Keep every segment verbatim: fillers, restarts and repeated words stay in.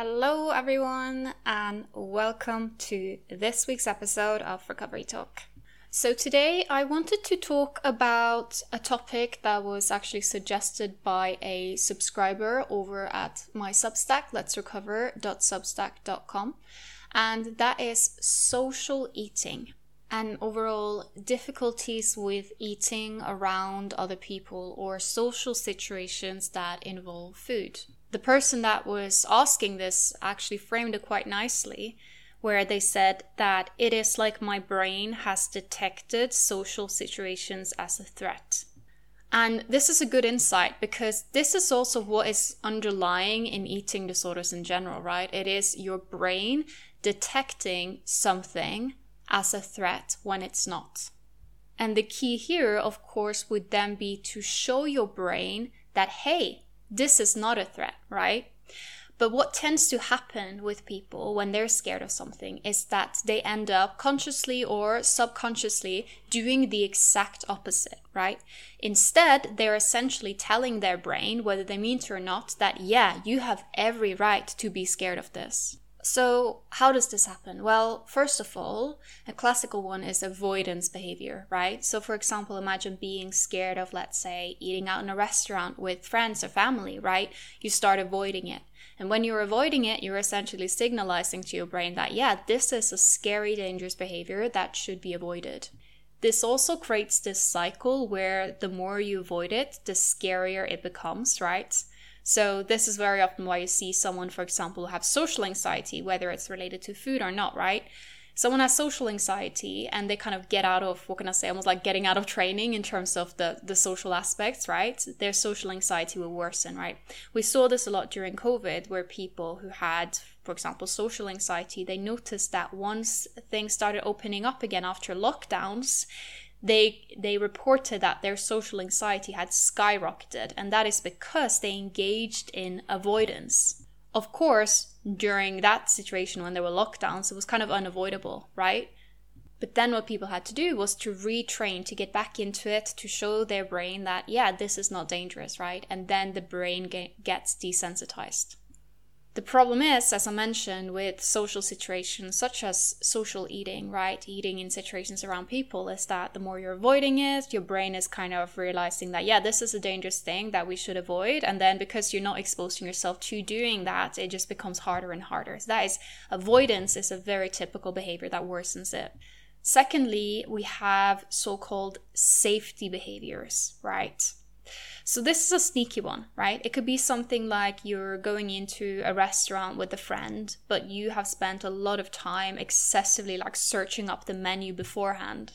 Hello everyone and welcome to this week's episode of Recovery Talk. So today I wanted to talk about a topic that was actually suggested by a subscriber over at my Substack, let's recover dot substack dot com, and that is social eating and overall difficulties with eating around other people or social situations that involve food. The person that was asking this actually framed it quite nicely, where they said that it is like my brain has detected social situations as a threat. And this is a good insight because this is also what is underlying in eating disorders in general, right? It is your brain detecting something as a threat when it's not. And the key here, of course, would then be to show your brain that, hey, this is not a threat, right? But what tends to happen with people when they're scared of something is that they end up consciously or subconsciously doing the exact opposite, right? Instead, they're essentially telling their brain, whether they mean to or not, that yeah, you have every right to be scared of this. So how does this happen? Well, first of all, a classical one is avoidance behavior, right? So for example, imagine being scared of, let's say, eating out in a restaurant with friends or family, right? You start avoiding it. And when you're avoiding it, you're essentially signalizing to your brain that, yeah, this is a scary, dangerous behavior that should be avoided. This also creates this cycle where the more you avoid it, the scarier it becomes, right? So this is very often why you see someone, for example, have social anxiety, whether it's related to food or not, right? Someone has social anxiety and they kind of get out of, what can I say, almost like getting out of training in terms of the, the social aspects, right? Their social anxiety will worsen, right? We saw this a lot during COVID where people who had, for example, social anxiety, they noticed that once things started opening up again after lockdowns, They they reported that their social anxiety had skyrocketed, and that is because they engaged in avoidance. Of course, during that situation when there were lockdowns, it was kind of unavoidable, right? But then what people had to do was to retrain, to get back into it, to show their brain that, yeah, this is not dangerous, right? And then the brain get, gets desensitized. The problem is, as I mentioned, with social situations such as social eating, right? Eating in situations around people is that the more you're avoiding it, your brain is kind of realizing that, yeah, this is a dangerous thing that we should avoid. And then because you're not exposing yourself to doing that, it just becomes harder and harder. So that is, avoidance is a very typical behavior that worsens it. Secondly, we have so-called safety behaviors, right? So this is a sneaky one, right? It could be something like you're going into a restaurant with a friend, but you have spent a lot of time excessively like searching up the menu beforehand.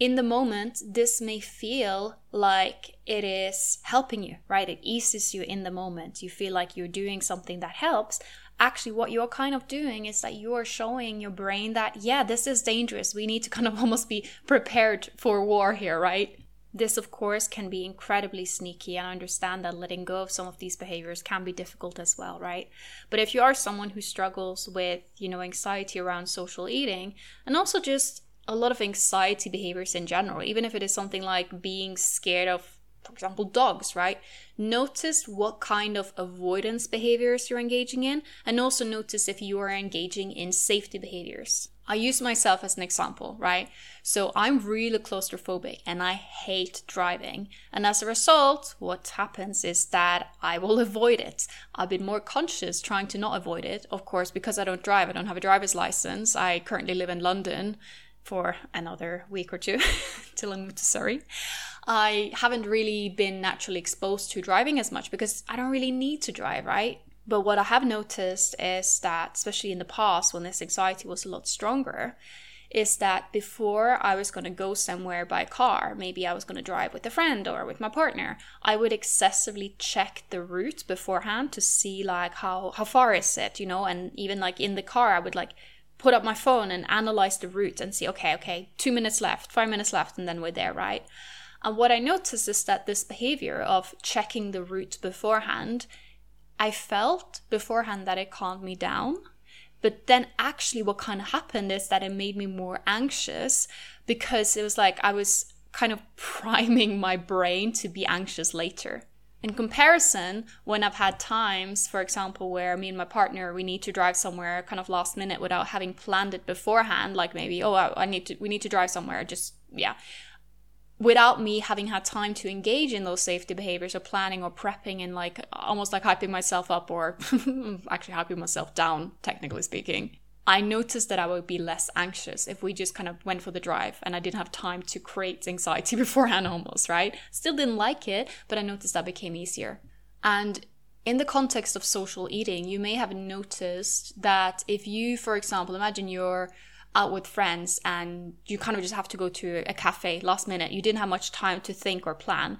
In the moment, this may feel like it is helping you, right? It eases you in the moment. You feel like you're doing something that helps. Actually, what you're kind of doing is that you're showing your brain that, yeah, this is dangerous. We need to kind of almost be prepared for war here, right? This, of course, can be incredibly sneaky, and I understand that letting go of some of these behaviors can be difficult as well, right? But if you are someone who struggles with, you know, anxiety around social eating, and also just a lot of anxiety behaviors in general, even if it is something like being scared of, for example, dogs, right? Notice what kind of avoidance behaviors you're engaging in, and also notice if you are engaging in safety behaviors. I use myself as an example, right? So I'm really claustrophobic and I hate driving. And as a result, what happens is that I will avoid it. I've been more conscious trying to not avoid it. Of course, because I don't drive, I don't have a driver's license. I currently live in London for another week or two till I move to Surrey. I haven't really been naturally exposed to driving as much because I don't really need to drive, right? But what I have noticed is that, especially in the past when this anxiety was a lot stronger, is that before I was going to go somewhere by car, maybe I was going to drive with a friend or with my partner, I would excessively check the route beforehand to see like how, how far is it, you know, and even like in the car, I would like put up my phone and analyze the route and see, okay, okay, two minutes left, five minutes left, and then we're there, right? And what I noticed is that this behavior of checking the route beforehand, I felt beforehand that it calmed me down, but then actually what kind of happened is that it made me more anxious because it was like I was kind of priming my brain to be anxious later. In comparison, when I've had times, for example, where me and my partner, we need to drive somewhere kind of last minute without having planned it beforehand, like maybe, oh, I need to, we need to drive somewhere, just, yeah. Without me having had time to engage in those safety behaviors or planning or prepping and like almost like hyping myself up or actually hyping myself down, technically speaking, I noticed that I would be less anxious if we just kind of went for the drive and I didn't have time to create anxiety beforehand almost, right? Still didn't like it, but I noticed that became easier. And in the context of social eating, you may have noticed that if you, for example, imagine you're out with friends and you kind of just have to go to a cafe last minute, you didn't have much time to think or plan.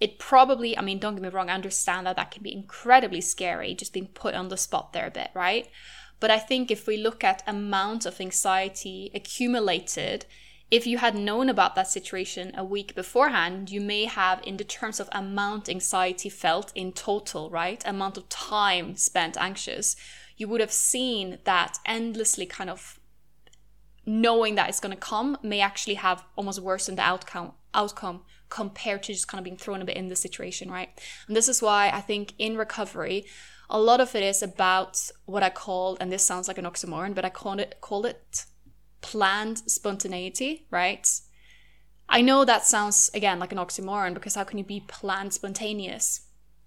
It probably, I mean, don't get me wrong, I understand that that can be incredibly scary, just being put on the spot there a bit, right? But I think if we look at amount of anxiety accumulated, if you had known about that situation a week beforehand, you may have, in the terms of amount anxiety felt in total, right? Amount of time spent anxious, you would have seen that endlessly kind of knowing that it's going to come may actually have almost worsened the outcome outcome compared to just kind of being thrown a bit in the situation, right? And this is why I think in recovery, a lot of it is about what I call, and this sounds like an oxymoron, but I call it, call it planned spontaneity, right? I know that sounds, again, like an oxymoron because how can you be planned spontaneous?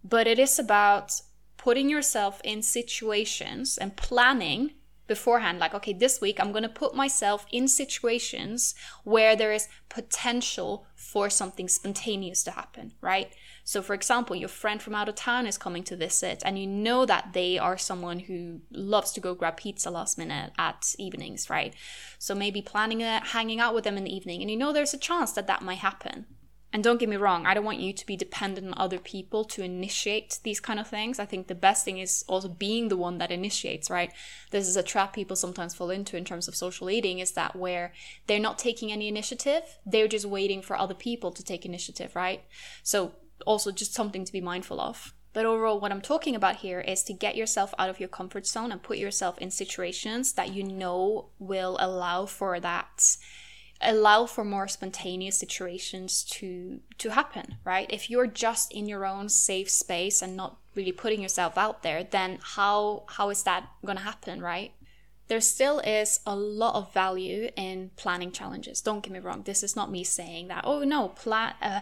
But it is about putting yourself in situations and planning beforehand, like, okay, this week I'm going to put myself in situations where there is potential for something spontaneous to happen, right? So for example, your friend from out of town is coming to visit and you know that they are someone who loves to go grab pizza last minute at evenings, right? So maybe planning a hanging out with them in the evening and you know there's a chance that that might happen. And don't get me wrong, I don't want you to be dependent on other people to initiate these kind of things. I think the best thing is also being the one that initiates, right? This is a trap people sometimes fall into in terms of social eating, is that where they're not taking any initiative, they're just waiting for other people to take initiative, right? So also just something to be mindful of. But overall, what I'm talking about here is to get yourself out of your comfort zone and put yourself in situations that you know will allow for that allow for more spontaneous situations to to happen, right? If you're just in your own safe space and not really putting yourself out there, then how how is that going to happen, right? There still is a lot of value in planning challenges. Don't get me wrong. This is not me saying that, oh no, plan uh,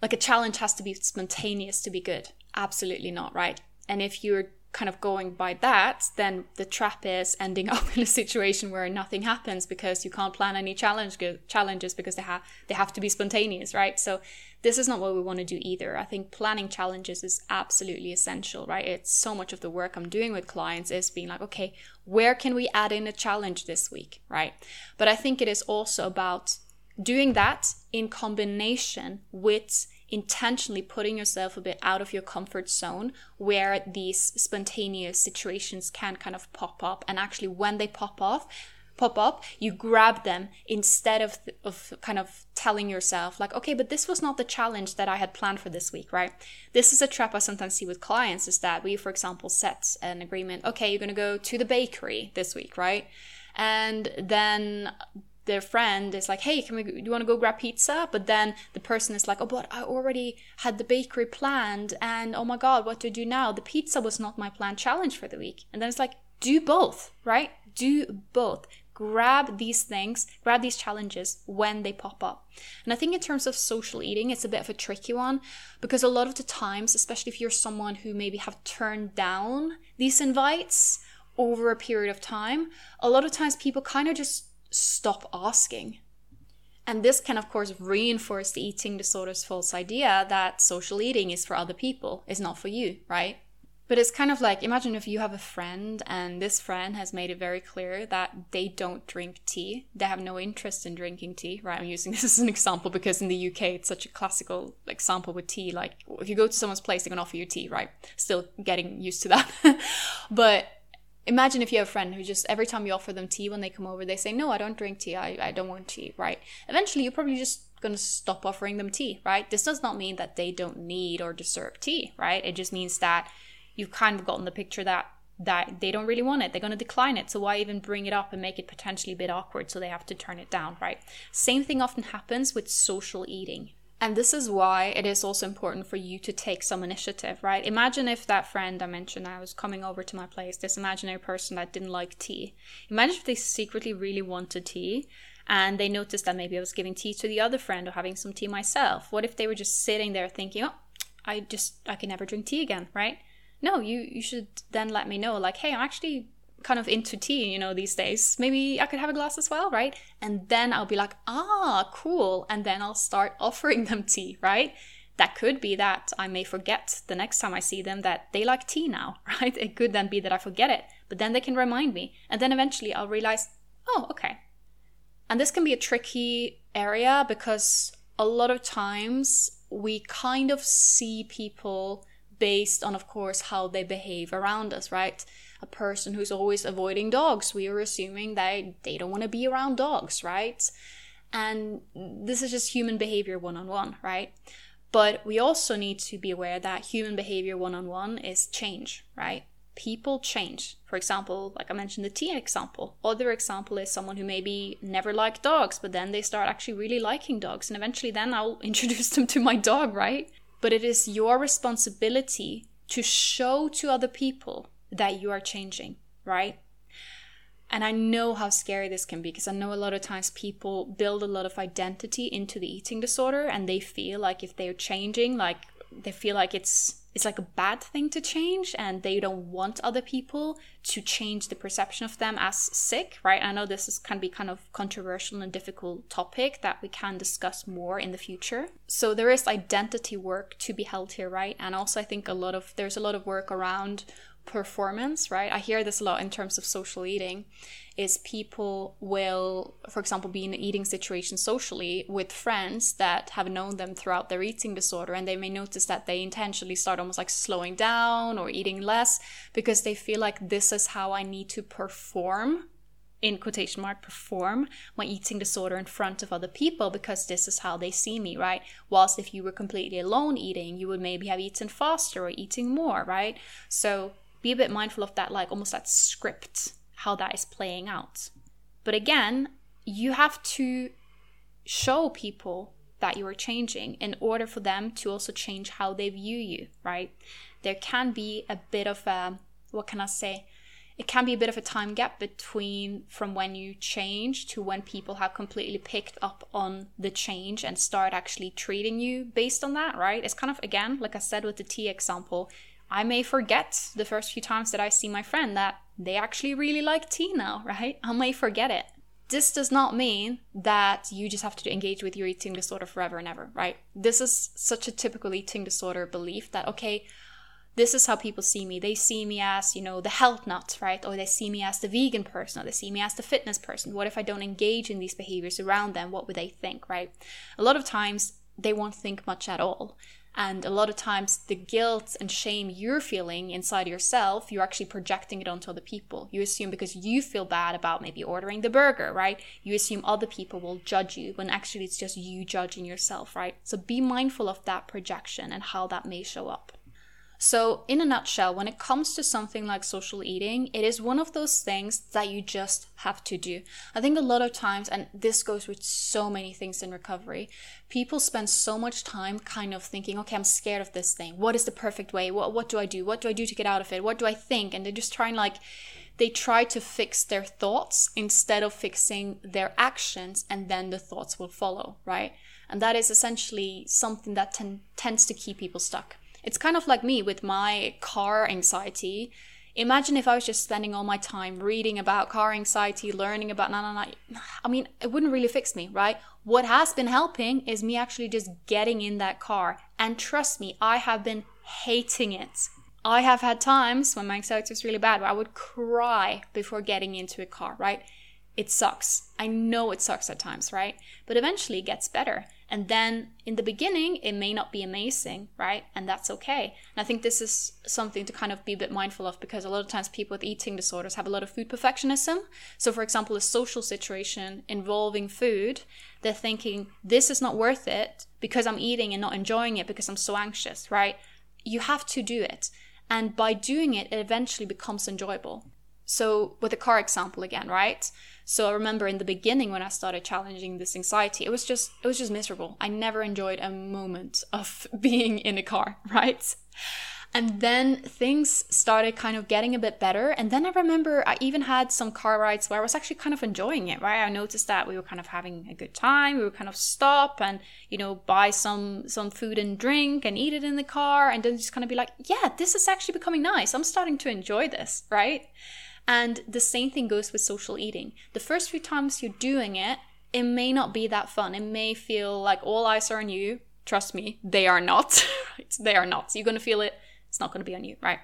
like a challenge has to be spontaneous to be good. Absolutely not, right? And if you're kind of going by that, then the trap is ending up in a situation where nothing happens because you can't plan any challenge challenges because they have they have to be spontaneous, right? So this is not what we want to do either. I think planning challenges is absolutely essential, right? It's so much of the work I'm doing with clients is being like, okay, where can we add in a challenge this week, right? But I think it is also about doing that in combination with intentionally putting yourself a bit out of your comfort zone where these spontaneous situations can kind of pop up, and actually when they pop off pop up you grab them instead of of kind of telling yourself like, okay, but this was not the challenge that I had planned for this week, right? This is a trap I sometimes see with clients, is that we, for example, set an agreement, okay, you're going to go to the bakery this week, right? And then their friend is like, hey, can we, do you want to go grab pizza? But then the person is like, oh, but I already had the bakery planned, and oh my god, what do I do now? The pizza was not my planned challenge for the week. And then it's like, do both, right? Do both. Grab these things, grab these challenges when they pop up. And I think in terms of social eating, it's a bit of a tricky one, because a lot of the times, especially if you're someone who maybe have turned down these invites over a period of time, a lot of times people kind of just stop asking. And this can, of course, reinforce the eating disorder's false idea that social eating is for other people, it's not for you, right? But it's kind of like, imagine if you have a friend and this friend has made it very clear that they don't drink tea, they have no interest in drinking tea, right? I'm using this as an example because in the U K it's such a classical example with tea, like if you go to someone's place they're gonna offer you tea, right? Still getting used to that. But imagine if you have a friend who just every time you offer them tea when they come over, they say, no, I don't drink tea. I, I don't want tea, right? Eventually, you're probably just going to stop offering them tea, right? This does not mean that they don't need or deserve tea, right? It just means that you've kind of gotten the picture that, that they don't really want it. They're going to decline it. So why even bring it up and make it potentially a bit awkward so they have to turn it down, right? Same thing often happens with social eating. And this is why it is also important for you to take some initiative, right? Imagine if that friend I mentioned, I was coming over to my place, this imaginary person that didn't like tea. Imagine if they secretly really wanted tea and they noticed that maybe I was giving tea to the other friend or having some tea myself. What if they were just sitting there thinking, oh, I just, I can never drink tea again, right? No, you, you should then let me know, like, hey, I'm actually kind of into tea, you know, these days. Maybe I could have a glass as well, right? And then I'll be like, ah, cool. And then I'll start offering them tea, right? That could be that I may forget the next time I see them that they like tea now, right? It could then be that I forget it, but then they can remind me. And then eventually I'll realize, oh, okay. And this can be a tricky area because a lot of times we kind of see people based on, of course, how they behave around us, right? A person who's always avoiding dogs, we are assuming that they don't want to be around dogs, right? And this is just human behavior one-on-one, right? But we also need to be aware that human behavior one-on-one is change, right? People change. For example, like I mentioned, the tea example. Other example is someone who maybe never liked dogs, but then they start actually really liking dogs. And eventually then I'll introduce them to my dog, right? But it is your responsibility to show to other people that you are changing, right? And I know how scary this can be because I know a lot of times people build a lot of identity into the eating disorder and they feel like if they're changing, like they feel like it's it's like a bad thing to change and they don't want other people to change the perception of them as sick, right? I know this is, can be kind of controversial and difficult topic that we can discuss more in the future. So there is identity work to be held here, right? And also I think a lot of, there's a lot of work around performance, right? I hear this a lot in terms of social eating, is people will, for example, be in an eating situation socially with friends that have known them throughout their eating disorder, and they may notice that they intentionally start almost like slowing down or eating less because they feel like this is how I need to perform, in quotation mark, perform my eating disorder in front of other people because this is how they see me, right? Whilst if you were completely alone eating, you would maybe have eaten faster or eating more, right? So be a bit mindful of that, like almost that script, how that is playing out. But again, you have to show people that you are changing in order for them to also change how they view you, right? There can be a bit of a, what can I say? It can be a bit of a time gap between from when you change to when people have completely picked up on the change and start actually treating you based on that, right? It's kind of, again, like I said with the tea example, I may forget the first few times that I see my friend that they actually really like tea now, right? I may forget it. This does not mean that you just have to engage with your eating disorder forever and ever, right? This is such a typical eating disorder belief that, okay, this is how people see me. They see me as, you know, the health nut, right? Or they see me as the vegan person, or they see me as the fitness person. What if I don't engage in these behaviors around them? What would they think, right? A lot of times they won't think much at all. And a lot of times the guilt and shame you're feeling inside yourself, you're actually projecting it onto other people. You assume because you feel bad about maybe ordering the burger, right? You assume other people will judge you when actually it's just you judging yourself, right? So be mindful of that projection and how that may show up. So in a nutshell, when it comes to something like social eating, it is one of those things that you just have to do. I think a lot of times, and this goes with so many things in recovery, people spend so much time kind of thinking, okay, I'm scared of this thing. What is the perfect way? What what do I do? What do I do to get out of it? What do I think? And they just try and like, they try to fix their thoughts instead of fixing their actions, and then the thoughts will follow, right? And that is essentially something that ten- tends to keep people stuck. It's kind of like me with my car anxiety. Imagine if I was just spending all my time reading about car anxiety, learning about, no, no, no. I mean, it wouldn't really fix me, right? What has been helping is me actually just getting in that car. And trust me, I have been hating it. I have had times when my anxiety was really bad where I would cry before getting into a car, right? It sucks. I know it sucks at times, right? But eventually it gets better. And then in the beginning, it may not be amazing, right? And that's okay. And I think this is something to kind of be a bit mindful of because a lot of times people with eating disorders have a lot of food perfectionism. So for example, a social situation involving food, they're thinking, this is not worth it because I'm eating and not enjoying it because I'm so anxious, right? You have to do it. And by doing it, it eventually becomes enjoyable. So with the car example again, right? So I remember in the beginning when I started challenging this anxiety, it was just it was just miserable. I never enjoyed a moment of being in a car, right? And then things started kind of getting a bit better. And then I remember I even had some car rides where I was actually kind of enjoying it, right? I noticed that we were kind of having a good time. We would kind of stop and, you know, buy some some food and drink and eat it in the car. And then just kind of be like, yeah, this is actually becoming nice. I'm starting to enjoy this, right? And the same thing goes with social eating. The first few times you're doing it, it may not be that fun. It may feel like all eyes are on you. Trust me, they are not. Right? They are not. You're going to feel it. It's not going to be on you, right?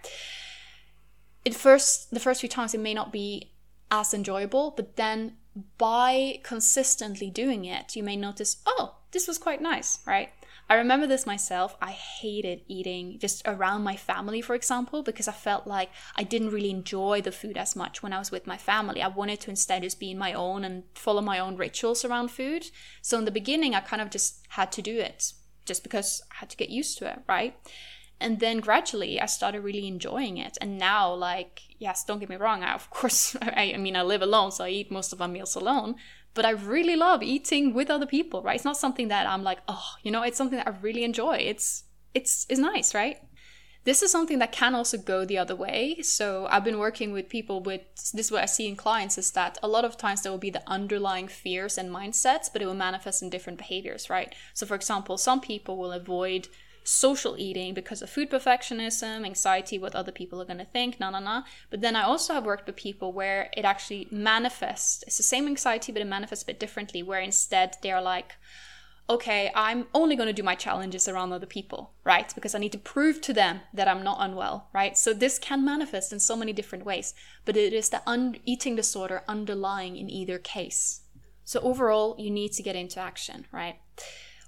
At first, the first few times it may not be as enjoyable, but then by consistently doing it, you may notice, oh, this was quite nice, right? I remember this myself. I hated eating just around my family, for example, because I felt like I didn't really enjoy the food as much when I was with my family. I wanted to instead just be in my own and follow my own rituals around food. So in the beginning, I kind of just had to do it just because I had to get used to it, right? And then gradually I started really enjoying it. And now, like, yes, don't get me wrong. I, of course, I, I mean, I live alone, so I eat most of my meals alone. But I really love eating with other people, right? It's not something that I'm like, oh, you know, it's something that I really enjoy. It's, it's, it's nice, right? This is something that can also go the other way. So I've been working with people with, this is what I see in clients, is that a lot of times there will be the underlying fears and mindsets, but it will manifest in different behaviors, right? So for example, some people will avoid social eating because of food perfectionism, anxiety, what other people are going to think, na na na. But then I also have worked with people where it actually manifests. It's the same anxiety, but it manifests a bit differently, where instead they're like, okay, I'm only going to do my challenges around other people, right? Because I need to prove to them that I'm not unwell, right? So this can manifest in so many different ways, but it is the un- eating disorder underlying in either case. So overall, you need to get into action, right?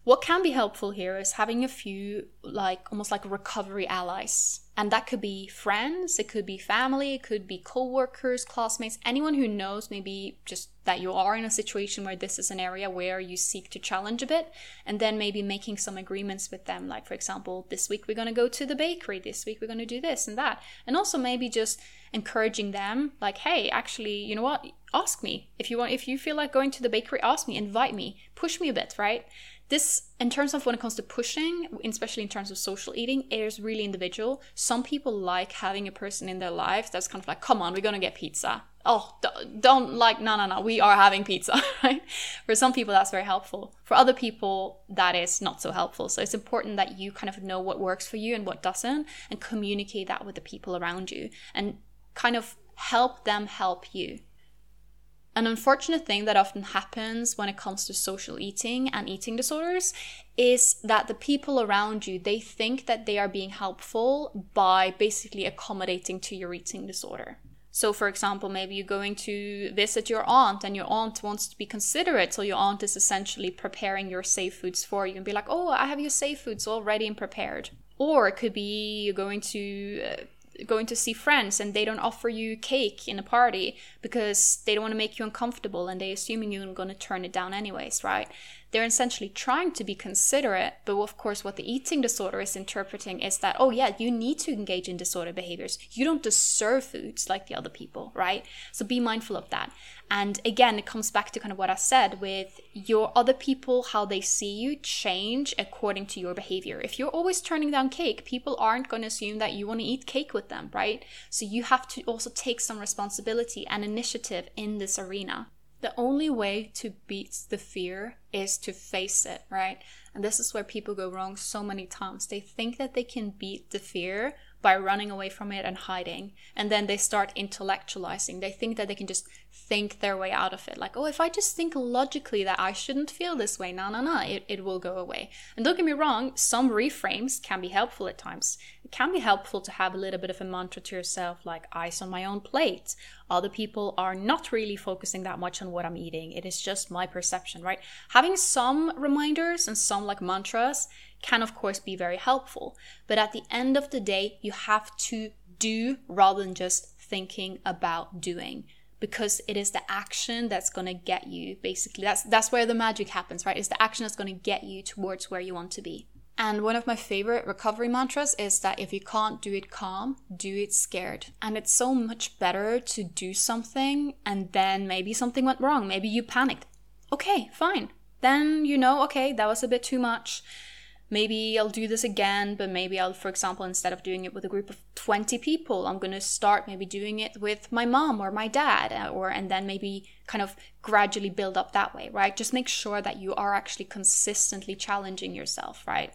What can be helpful here is having a few, like, almost like recovery allies. And that could be friends, it could be family, it could be co-workers, classmates, anyone who knows maybe just that you are in a situation where this is an area where you seek to challenge a bit, and then maybe making some agreements with them. Like, for example, this week we're going to go to the bakery, this week we're going to do this and that. And also maybe just encouraging them, like, hey, actually, you know what, ask me. If you want, if you feel like going to the bakery, ask me, invite me, push me a bit, right? This, in terms of when it comes to pushing, especially in terms of social eating, it is really individual. Some people like having a person in their life that's kind of like, come on, we're going to get pizza. Oh, don't like, no, no, no, we are having pizza, right? For some people, that's very helpful. For other people, that is not so helpful. So it's important that you kind of know what works for you and what doesn't, and communicate that with the people around you and kind of help them help you. An unfortunate thing that often happens when it comes to social eating and eating disorders is that the people around you, they think that they are being helpful by basically accommodating to your eating disorder. So for example, maybe you're going to visit your aunt and your aunt wants to be considerate. So your aunt is essentially preparing your safe foods for you and be like, oh, I have your safe foods already and prepared. Or it could be you're going to... Uh, going to see friends and they don't offer you cake in a party because they don't want to make you uncomfortable and they're assuming you're going to turn it down anyways, right? They're essentially trying to be considerate, but of course what the eating disorder is interpreting is that, oh yeah, you need to engage in disorder behaviors. You don't deserve foods like the other people, right? So be mindful of that. And again, it comes back to kind of what I said with your other people, how they see you change according to your behavior. If you're always turning down cake, people aren't going to assume that you want to eat cake with them, right? So you have to also take some responsibility and initiative in this arena. The only way to beat the fear is to face it, right? And this is where people go wrong so many times. They think that they can beat the fear by running away from it and hiding. And then they start intellectualizing. They think that they can just think their way out of it. Like, oh, if I just think logically that I shouldn't feel this way, no, no, no, it, it will go away. And don't get me wrong, some reframes can be helpful at times. It can be helpful to have a little bit of a mantra to yourself, like ice on my own plate. Other people are not really focusing that much on what I'm eating. It is just my perception, right? Having some reminders and some like mantras can of course be very helpful. But at the end of the day, you have to do rather than just thinking about doing, because it is the action that's going to get you, basically. That's that's where the magic happens, right? It's the action that's going to get you towards where you want to be. And one of my favorite recovery mantras is that if you can't do it calm, do it scared. And it's so much better to do something and then maybe something went wrong. Maybe you panicked. Okay, fine. Then you know, okay, that was a bit too much. Maybe I'll do this again, but maybe I'll, for example, instead of doing it with a group of twenty people, I'm going to start maybe doing it with my mom or my dad, or and then maybe kind of gradually build up that way, right? Just make sure that you are actually consistently challenging yourself, right?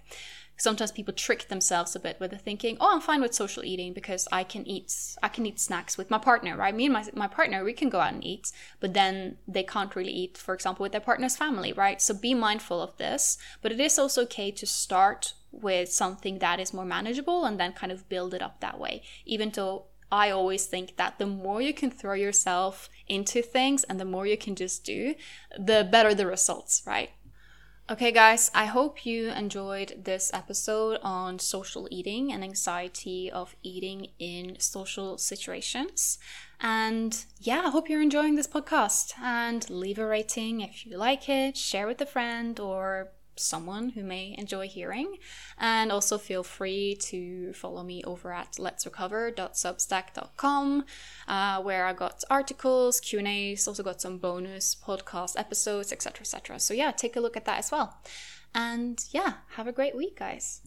Sometimes people trick themselves a bit with the thinking, oh, I'm fine with social eating because I can eat, I can eat snacks with my partner, right? Me and my, my partner, we can go out and eat, but then they can't really eat, for example, with their partner's family, right? So be mindful of this, but it is also okay to start with something that is more manageable and then kind of build it up that way. Even though I always think that the more you can throw yourself into things and the more you can just do, the better the results, right? Okay guys, I hope you enjoyed this episode on social eating and anxiety of eating in social situations. And yeah, I hope you're enjoying this podcast. And leave a rating if you like it, share with a friend or someone who may enjoy hearing. And also feel free to follow me over at letsrecover dot substack dot com, uh, where I got articles, Q and A's, also got some bonus podcast episodes, etc, etc. So yeah, take a look at that as well. And yeah, have a great week, guys.